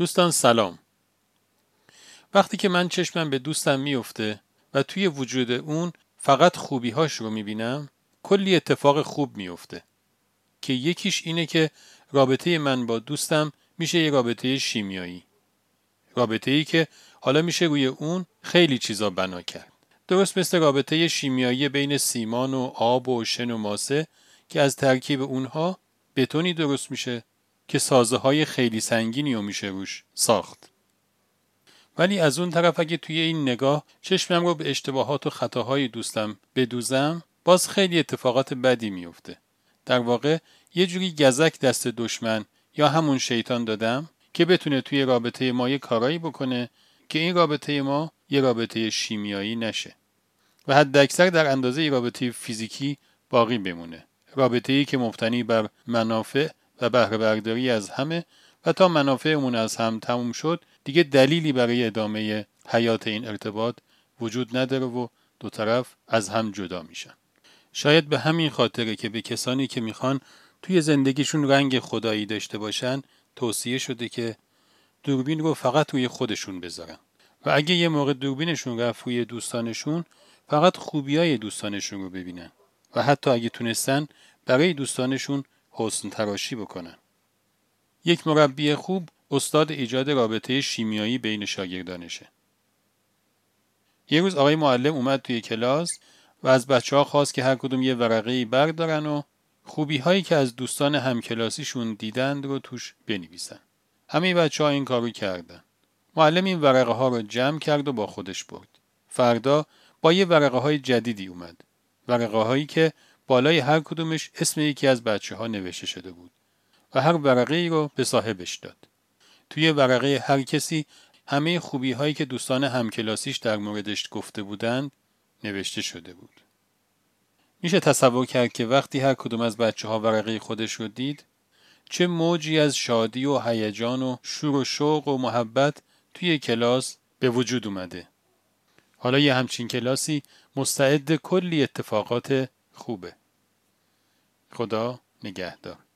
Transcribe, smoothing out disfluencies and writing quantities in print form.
دوستان سلام. وقتی که من چشمم به دوستم میفته و توی وجود اون فقط خوبیهاش رو میبینم، کلی اتفاق خوب میفته که یکیش اینه که رابطه من با دوستم میشه یه رابطه شیمیایی، رابطه ای که حالا میشه روی اون خیلی چیزا بنا کرد. درست مثل رابطه شیمیایی بین سیمان و آب و شن و ماسه که از ترکیب اونها بتونی درست میشه که سازه‌های خیلی سنگینی رو میشه روش ساخت. ولی از اون طرف اگه توی این نگاه چشمم رو به اشتباهات و خطاهای دوستم بدوزم، باز خیلی اتفاقات بدی میفته. در واقع یه جوری گزک دست دشمن یا همون شیطان دادم که بتونه توی رابطه ما یه کارایی بکنه که این رابطه ما یه رابطه شیمیایی نشه و حداکثر در اندازه یه رابطه فیزیکی باقی بمونه، رابطه‌ای که مبتنی بر منافع و بهره برداری از همه و تا منافعمون از هم تموم شد دیگه دلیلی برای ادامه حیات این ارتباط وجود نداره و دو طرف از هم جدا میشن. شاید به همین خاطره که به کسانی که میخوان توی زندگیشون رنگ خدایی داشته باشن توصیه شده که دوربین رو فقط روی خودشون بذارن و اگه یه موقع دوربینشون رفت روی دوستانشون، فقط خوبیای دوستانشون رو ببینن و حتی اگه تونستن برای دوستانشون حسن تراشی بکنن. یک مربی خوب استاد ایجاد رابطه شیمیایی بین شاگردانشه. یه روز آقای معلم اومد توی کلاس و از بچه‌ها خواست که هر کدوم یه ورقه‌ای بردارن و خوبی‌هایی که از دوستان همکلاسیشون دیدند رو توش بنویسن. همه بچه‌ها این کارو کردن. معلم این ورقه‌ها رو جمع کرد و با خودش برد. فردا با یه ورقه‌های جدیدی اومد. ورقه‌هایی که بالای هر کدومش اسم یکی از بچه‌ها نوشته شده بود و هر ورقه‌ای رو به صاحبش داد. توی ورقه هر کسی همه خوبی‌هایی که دوستان همکلاسیش در موردش گفته بودند نوشته شده بود. میشه تصور کرد که وقتی هر کدوم از بچه‌ها ورقه خودش رو دید، چه موجی از شادی و هیجان و شور و شوق و محبت توی کلاس به وجود اومده. حالا یه همچین کلاسی مستعد کلی اتفاقات خوبه. خدا نگهدار.